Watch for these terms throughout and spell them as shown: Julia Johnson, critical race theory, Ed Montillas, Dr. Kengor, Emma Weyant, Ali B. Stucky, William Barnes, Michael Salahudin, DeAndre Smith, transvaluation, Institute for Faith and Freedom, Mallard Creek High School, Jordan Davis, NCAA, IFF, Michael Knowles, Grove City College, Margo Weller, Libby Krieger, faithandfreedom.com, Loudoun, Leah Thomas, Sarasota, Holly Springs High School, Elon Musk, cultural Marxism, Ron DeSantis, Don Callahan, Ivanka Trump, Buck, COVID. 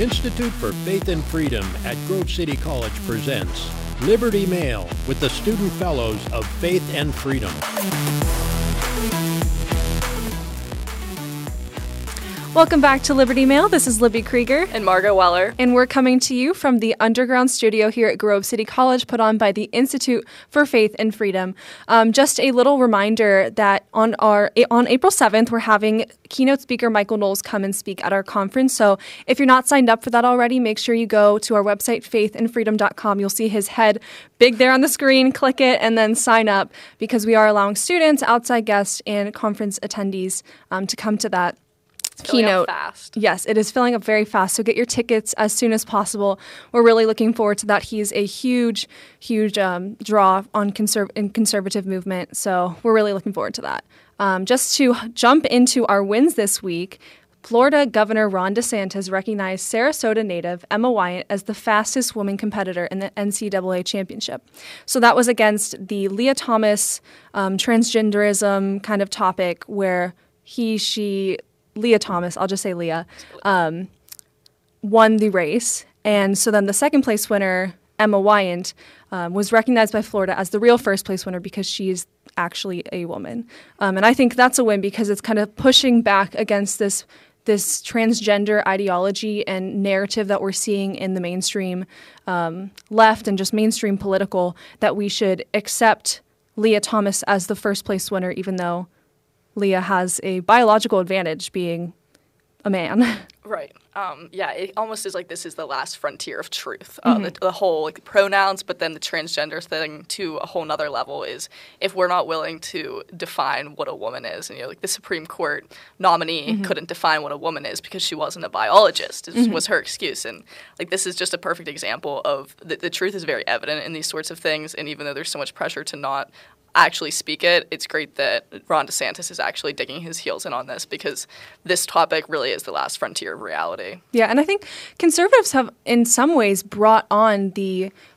The Institute for Faith and Freedom at Grove City College presents Liberty Mail with the Student Fellows of Faith and Freedom. Welcome back to Liberty Mail. This is Libby Krieger and Margo Weller, and we're coming to you from the underground studio here at Grove City College, put on by the Institute for Faith and Freedom. Just a little reminder that on April 7th, we're having keynote speaker Michael Knowles come and speak at our conference. So if you're not signed up for that already, make sure you go to our website, faithandfreedom.com. You'll see his head big there on the screen. Click it and then sign up, because we are allowing students, outside guests, and conference attendees to come to that keynote. Fast. Yes, it is filling up very fast. So get your tickets as soon as possible. We're really looking forward to that. He's a huge draw on conservative movement. So we're really looking forward to that. Just to jump into our wins this week, Florida Governor Ron DeSantis recognized Sarasota native Emma Weyant as the fastest woman competitor in the NCAA championship. So that was against the Leah Thomas transgenderism kind of topic, where Leah Thomas, I'll just say Leah, won the race. And so then the second place winner, Emma Weyant, was recognized by Florida as the real first place winner, because she's actually a woman. And I think that's a win, because it's kind of pushing back against this transgender ideology and narrative that we're seeing in the mainstream left and just mainstream political, that we should accept Leah Thomas as the first place winner, even though Leah has a biological advantage being a man. Right. Yeah, it almost is like this is the last frontier of truth. The whole like pronouns, but then the transgender thing to a whole nother level is, if we're not willing to define what a woman is, and you know, like the Supreme Court nominee couldn't define what a woman is because she wasn't a biologist, was her excuse. And like this is just a perfect example of the truth is very evident in these sorts of things. And even though there's so much pressure to not actually speak it, it's great that Ron DeSantis is actually digging his heels in on this, because this topic really is the last frontier of reality. Yeah, and I think conservatives have in some ways brought on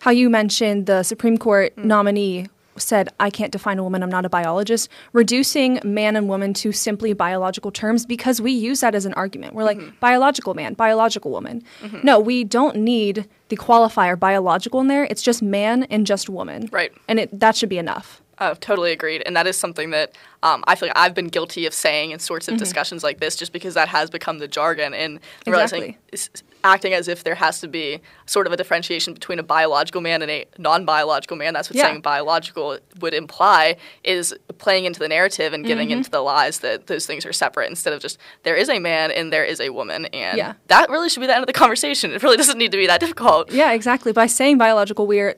how you mentioned the Supreme Court nominee said, I can't define a woman, I'm not a biologist, reducing man and woman to simply biological terms, because we use that as an argument. We're like, biological man, biological woman. No, we don't need the qualifier biological in there. It's just man and just woman. Right. And that should be enough. Oh, totally agreed. And that is something that I feel like I've been guilty of saying in sorts of discussions like this, just because that has become the jargon, and realizing acting as if there has to be sort of a differentiation between a biological man and a non-biological man. That's what saying biological would imply, is playing into the narrative and giving into the lies that those things are separate, instead of just there is a man and there is a woman. And that really should be the end of the conversation. It really doesn't need to be that difficult. Yeah, exactly. By saying biological, we're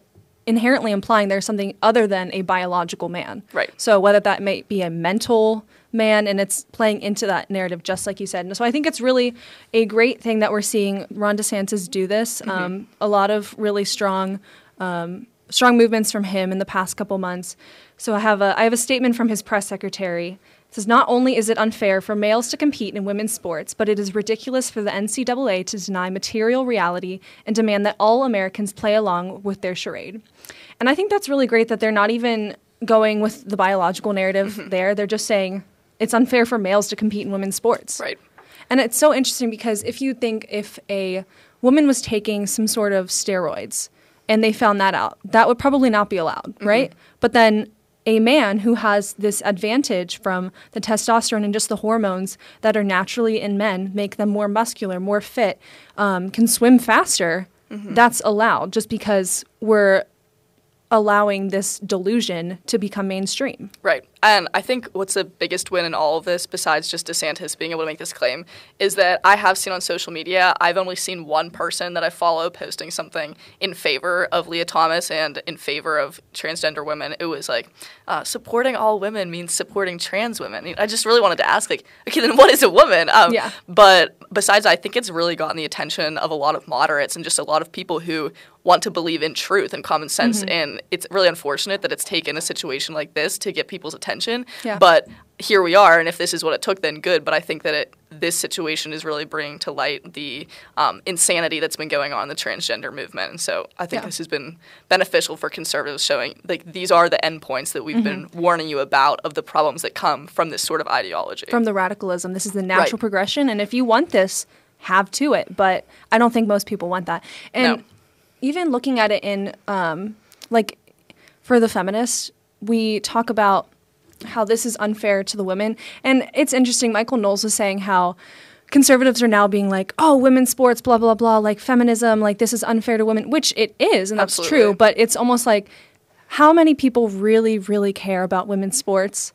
inherently implying there's something other than a biological man. Right. So whether that might be a mental man, and it's playing into that narrative, just like you said. And so I think it's really a great thing that we're seeing Ron DeSantis do this. A lot of really strong movements from him in the past couple months. So I have a statement from his press secretary. It says, not only is it unfair for males to compete in women's sports, but it is ridiculous for the NCAA to deny material reality and demand that all Americans play along with their charade. And I think that's really great that they're not even going with the biological narrative there. They're just saying it's unfair for males to compete in women's sports. Right. And it's so interesting, because if a woman was taking some sort of steroids and they found that out, that would probably not be allowed, right? But then a man who has this advantage from the testosterone and just the hormones that are naturally in men, make them more muscular, more fit, can swim faster, that's allowed, just because we're allowing this delusion to become mainstream. Right. And I think what's the biggest win in all of this, besides just DeSantis being able to make this claim, is that I have seen on social media, I've only seen one person that I follow posting something in favor of Leah Thomas and in favor of transgender women. It was like, supporting all women means supporting trans women. I just really wanted to ask, like, okay, then what is a woman? But besides, I think it's really gotten the attention of a lot of moderates and just a lot of people who want to believe in truth and common sense. And it's really unfortunate that it's taken a situation like this to get people's attention. Yeah. But here we are, and if this is what it took, then good. But I think that this situation is really bringing to light the insanity that's been going on in the transgender movement. And so I think this has been beneficial for conservatives, showing like these are the endpoints that we've been warning you about, of the problems that come from this sort of ideology. From the radicalism. This is the natural progression. And if you want this, have to it. But I don't think most people want that. And even looking at it in like for the feminists, we talk about how this is unfair to the women. And it's interesting. Michael Knowles was saying how conservatives are now being like, oh, women's sports, blah, blah, blah, like feminism, like this is unfair to women, which it is. And that's Absolutely. True. But it's almost like how many people really, really care about women's sports?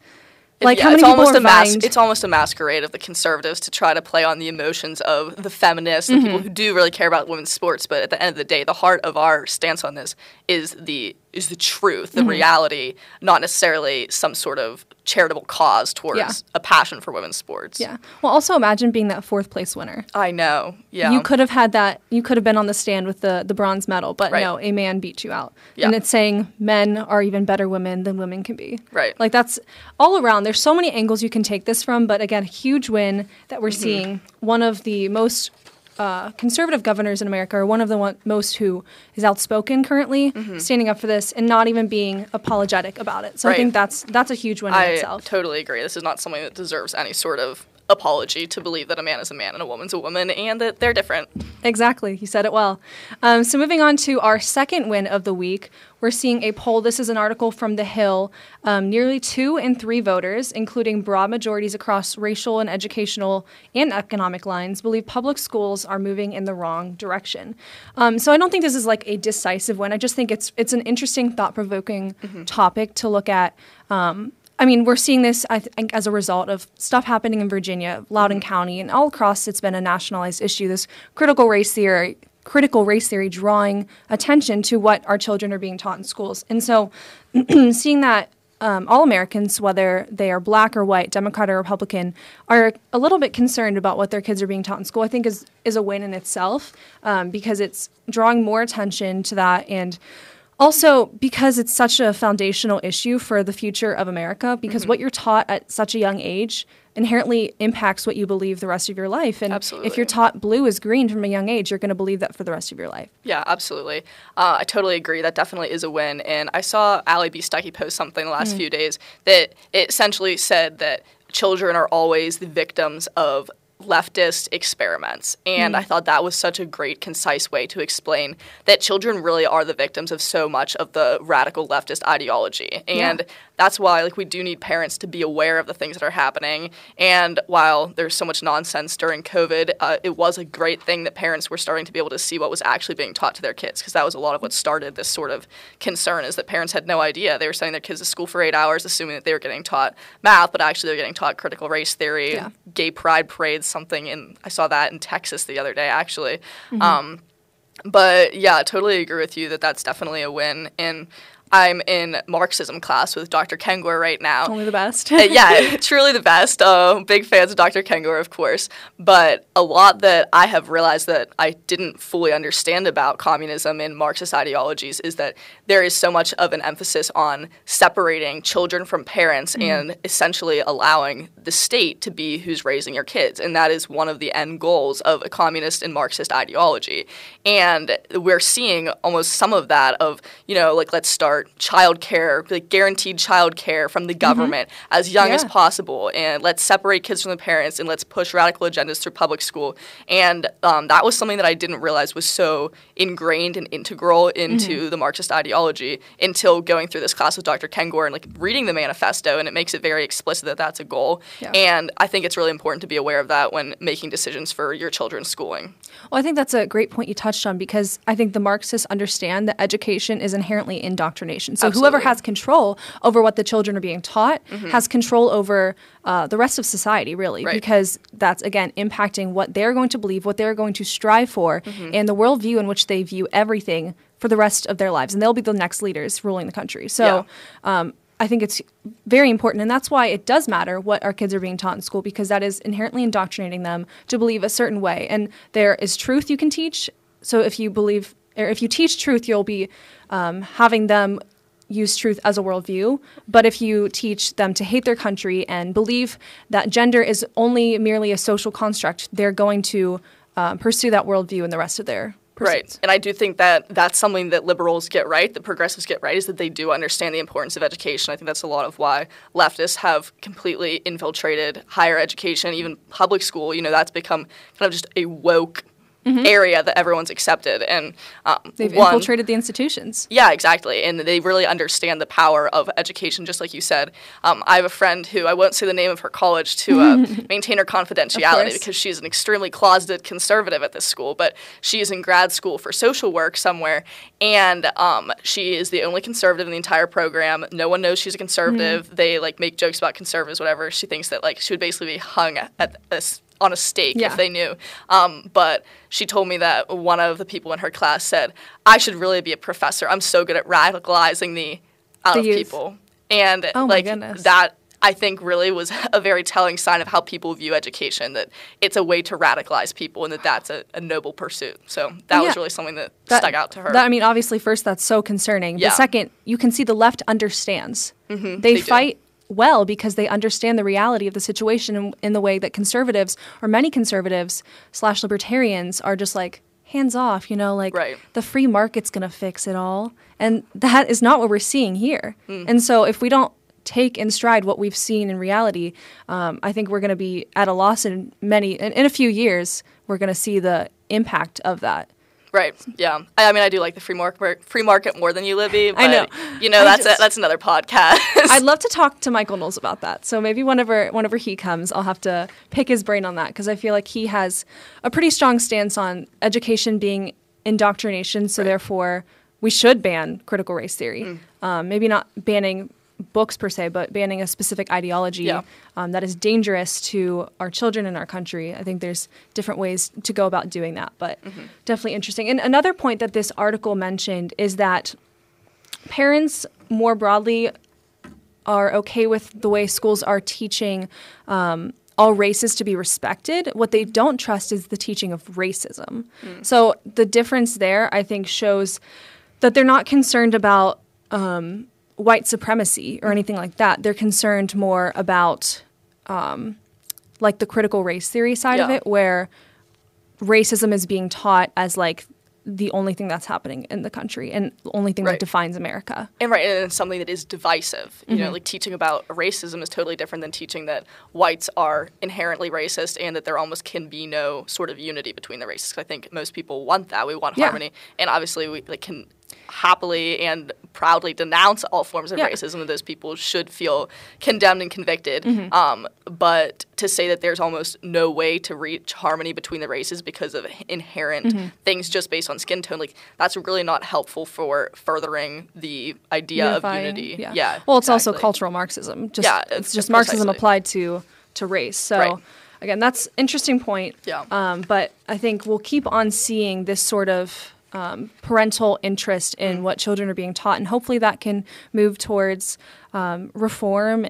Like how many people are vying? It's almost a masquerade of the conservatives to try to play on the emotions of the feminists, the people who do really care about women's sports. But at the end of the day, the heart of our stance on this is the truth, the reality, not necessarily some sort of charitable cause towards a passion for women's sports. Yeah. Well, also imagine being that fourth place winner. I know. Yeah. You could have had that. You could have been on the stand with the bronze medal, but no, a man beat you out. Yeah. And it's saying men are even better women than women can be. Right. Like that's all around. There's so many angles you can take this from, but again, huge win that we're seeing. One of the most conservative governors in America are one of the most who is outspoken currently, standing up for this and not even being apologetic about it. So I think that's a huge win in itself. I totally agree. This is not something that deserves any sort of apology, to believe that a man is a man and a woman's a woman and that they're different. Exactly. You said it well. So moving on to our second win of the week, we're seeing a poll. This is an article from The Hill. Nearly 2 in 3 voters, including broad majorities across racial and educational and economic lines, believe public schools are moving in the wrong direction. So I don't think this is like a decisive win. I just think it's an interesting, thought-provoking topic to look at. I mean, we're seeing this, I think, as a result of stuff happening in Virginia, Loudoun County, and all across. It's been a nationalized issue. This critical race theory, drawing attention to what our children are being taught in schools, and so seeing that all Americans, whether they are black or white, Democrat or Republican, are a little bit concerned about what their kids are being taught in school, I think is a win in itself, because it's drawing more attention to that and. Also, because it's such a foundational issue for the future of America, because what you're taught at such a young age inherently impacts what you believe the rest of your life. And if you're taught blue is green from a young age, you're going to believe that for the rest of your life. Yeah, absolutely. I totally agree. That definitely is a win. And I saw Ali B. Stucky post something the last few days that it essentially said that children are always the victims of leftist experiments, and I thought that was such a great, concise way to explain that children really are the victims of so much of the radical leftist ideology, and that's why, like, we do need parents to be aware of the things that are happening. And while there's so much nonsense during COVID, it was a great thing that parents were starting to be able to see what was actually being taught to their kids, because that was a lot of what started this sort of concern, is that parents had no idea. They were sending their kids to school for 8 hours assuming that they were getting taught math, but actually they were getting taught critical race theory, gay pride parades, something, and I saw that in Texas the other day, actually. But yeah, I totally agree with you that that's definitely a win. And I'm in Marxism class with Dr. Kengor right now. Only the best. Yeah, truly the best. Big fans of Dr. Kengor, of course. But a lot that I have realized that I didn't fully understand about communism and Marxist ideologies is that there is so much of an emphasis on separating children from parents and essentially allowing the state to be who's raising your kids. And that is one of the end goals of a communist and Marxist ideology. And we're seeing almost some of that of, you know, like, let's start childcare, like guaranteed childcare from the government as young as possible, and let's separate kids from the parents, and let's push radical agendas through public school. And that was something that I didn't realize was so ingrained and integral into the Marxist ideology until going through this class with Dr. Kengor and, like, reading the manifesto, and it makes it very explicit that that's a goal. And I think it's really important to be aware of that when making decisions for your children's schooling. Well, I think that's a great point you touched on, because I think the Marxists understand that education is inherently indoctrination. So whoever has control over what the children are being taught has control over the rest of society, really, because that's, again, impacting what they're going to believe, what they're going to strive for, and the worldview in which they view everything for the rest of their lives. And they'll be the next leaders ruling the country. So I think it's very important, and that's why it does matter what our kids are being taught in school, because that is inherently indoctrinating them to believe a certain way. And there is truth you can teach. So if you believe, or if you teach truth, you'll be having them use truth as a worldview. But if you teach them to hate their country and believe that gender is only merely a social construct, they're going to pursue that worldview in the rest of their pursuits. Right. And I do think that that's something that liberals get right, that progressives get right, is that they do understand the importance of education. I think that's a lot of why leftists have completely infiltrated higher education, even public school. You know, that's become kind of just a woke area that everyone's accepted. And they've infiltrated the institutions. Yeah, exactly. And they really understand the power of education, just like you said. I have a friend who, I won't say the name of her college to maintain her confidentiality because she's an extremely closeted conservative at this school, but she is in grad school for social work somewhere, and she is the only conservative in the entire program. No one knows she's a conservative. They like make jokes about conservatives, whatever. She thinks that like she would basically be hung at this on a stake if they knew. But she told me that one of the people in her class said, I should really be a professor. I'm so good at radicalizing the youth. People. And that, I think, really was a very telling sign of how people view education, that it's a way to radicalize people and that that's a noble pursuit. So that was really something that stuck out to her. That, I mean, obviously, first, that's so concerning. Yeah. But second, you can see the left understands. They fight well because they understand the reality of the situation in the way that conservatives or many conservatives / libertarians are just like hands off, you know, like the free market's going to fix it all. And that is not what we're seeing here. And so if we don't take in stride what we've seen in reality, I think we're going to be at a loss in a few years, we're going to see the impact of that. Right. Yeah. I mean, I do like the free market more than you, Libby. But, I know. You know, that's another podcast. I'd love to talk to Michael Knowles about that. So maybe whenever he comes, I'll have to pick his brain on that because I feel like he has a pretty strong stance on education being indoctrination. So therefore, we should ban critical race theory. Maybe not banning books per se, but banning a specific ideology that is dangerous to our children in our country. I think there's different ways to go about doing that, but definitely interesting. And another point that this article mentioned is that parents more broadly are okay with the way schools are teaching all races to be respected. What they don't trust is the teaching of racism. So the difference there, I think, shows that they're not concerned about white supremacy or anything like that. They're concerned more about like the critical race theory side of it, where racism is being taught as like the only thing that's happening in the country and the only thing that defines America. And it's something that is divisive. You know, like teaching about racism is totally different than teaching that whites are inherently racist and that there almost can be no sort of unity between the races. I think most people want that. We want harmony. And obviously we can happily and proudly denounce all forms of racism, and those people should feel condemned and convicted. But to say that there's almost no way to reach harmony between the races because of inherent things just based on skin tone, like that's really not helpful for furthering the idea of unity. Well, it's also cultural Marxism. It's Marxism applied to race. So again, that's an interesting point. But I think we'll keep on seeing this sort of parental interest in what children are being taught, and hopefully that can move towards reform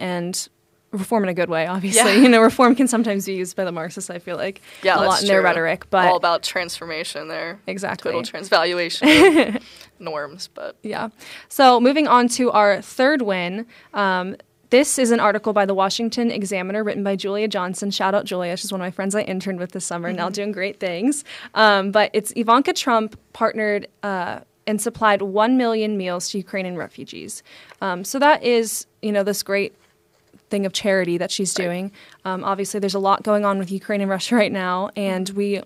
in a good way, obviously. You know, reform can sometimes be used by the Marxists, I feel like, a lot in their rhetoric. But all about transformation there. Exactly. Total transvaluation of norms. But so moving on to our third win, this is an article by the Washington Examiner written by Julia Johnson. Shout out Julia. She's one of my friends I interned with this summer, now doing great things. But it's Ivanka Trump partnered and supplied 1 million meals to Ukrainian refugees. So that is, you know, this great thing of charity that she's doing. Obviously, there's a lot going on with Ukraine and Russia right now, and we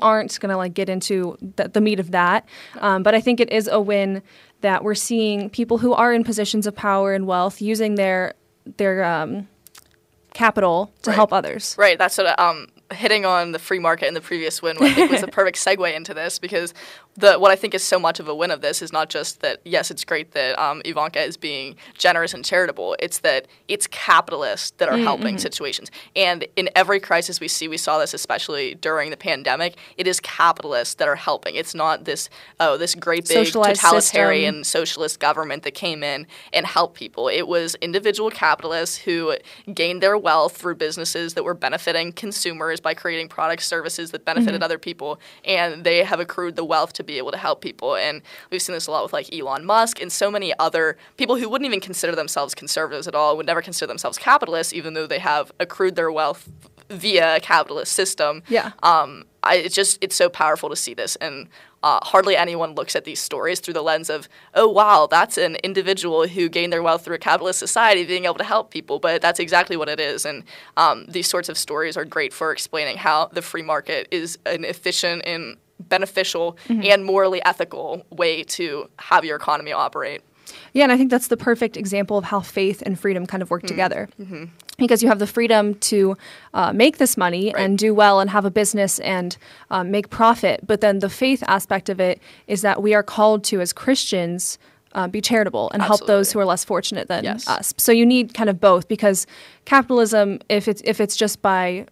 aren't going to like get into the meat of that. But I think it is a win that we're seeing people who are in positions of power and wealth using their capital to help others. Right. That's what hitting on the free market in the previous win, I think, was the perfect segue into this, because what I think is so much of a win of this is not just that, yes, it's great that Ivanka is being generous and charitable. It's that it's capitalists that are helping situations. And in every crisis we saw this especially during the pandemic, it is capitalists that are helping. It's not this great big socialized totalitarian system, socialist government that came in and helped people. It was individual capitalists who gained their wealth through businesses that were benefiting consumers by creating products, services that benefited other people. And they have accrued the wealth to be able to help people. And we've seen this a lot with like Elon Musk and so many other people who wouldn't even consider themselves conservatives at all, would never consider themselves capitalists, even though they have accrued their wealth via a capitalist system. It's so powerful to see this, and hardly anyone looks at these stories through the lens of, oh, wow, that's an individual who gained their wealth through a capitalist society being able to help people, but that's exactly what it is. And these sorts of stories are great for explaining how the free market is an efficient and beneficial and morally ethical way to have your economy operate. Yeah, and I think that's the perfect example of how faith and freedom kind of work together. Mm-hmm. Because you have the freedom to make this money and do well and have a business and make profit. But then the faith aspect of it is that we are called to, as Christians, be charitable and help those who are less fortunate than us. So you need kind of both, because capitalism, if it's just by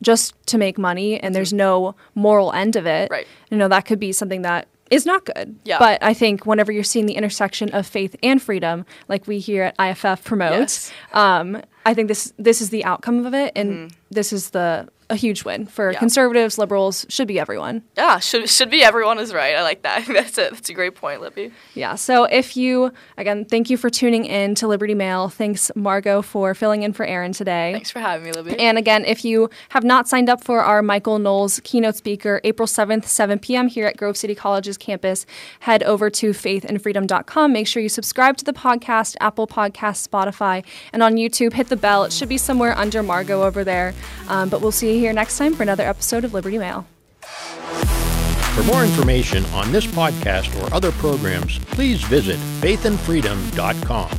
just to make money and there's no moral end of it, you know, that could be something that is not good. Yeah. But I think whenever you're seeing the intersection of faith and freedom, like we here at IFF promote, I think this is the outcome of it, and this is a huge win for conservatives, liberals, should be everyone. Yeah, should be everyone is right. I like that. That's a great point, Libby. Yeah, so if you, again, thank you for tuning in to Liberty Mail. Thanks, Margo, for filling in for Aaron today. Thanks for having me, Libby. And again, if you have not signed up for our Michael Knowles keynote speaker, April 7th, 7 p.m. here at Grove City College's campus, head over to faithandfreedom.com. Make sure you subscribe to the podcast, Apple Podcasts, Spotify, and on YouTube, hit the bell. It should be somewhere under Margo over there. But we'll see you here next time for another episode of Liberty Mail. For more information on this podcast or other programs, please visit faithandfreedom.com.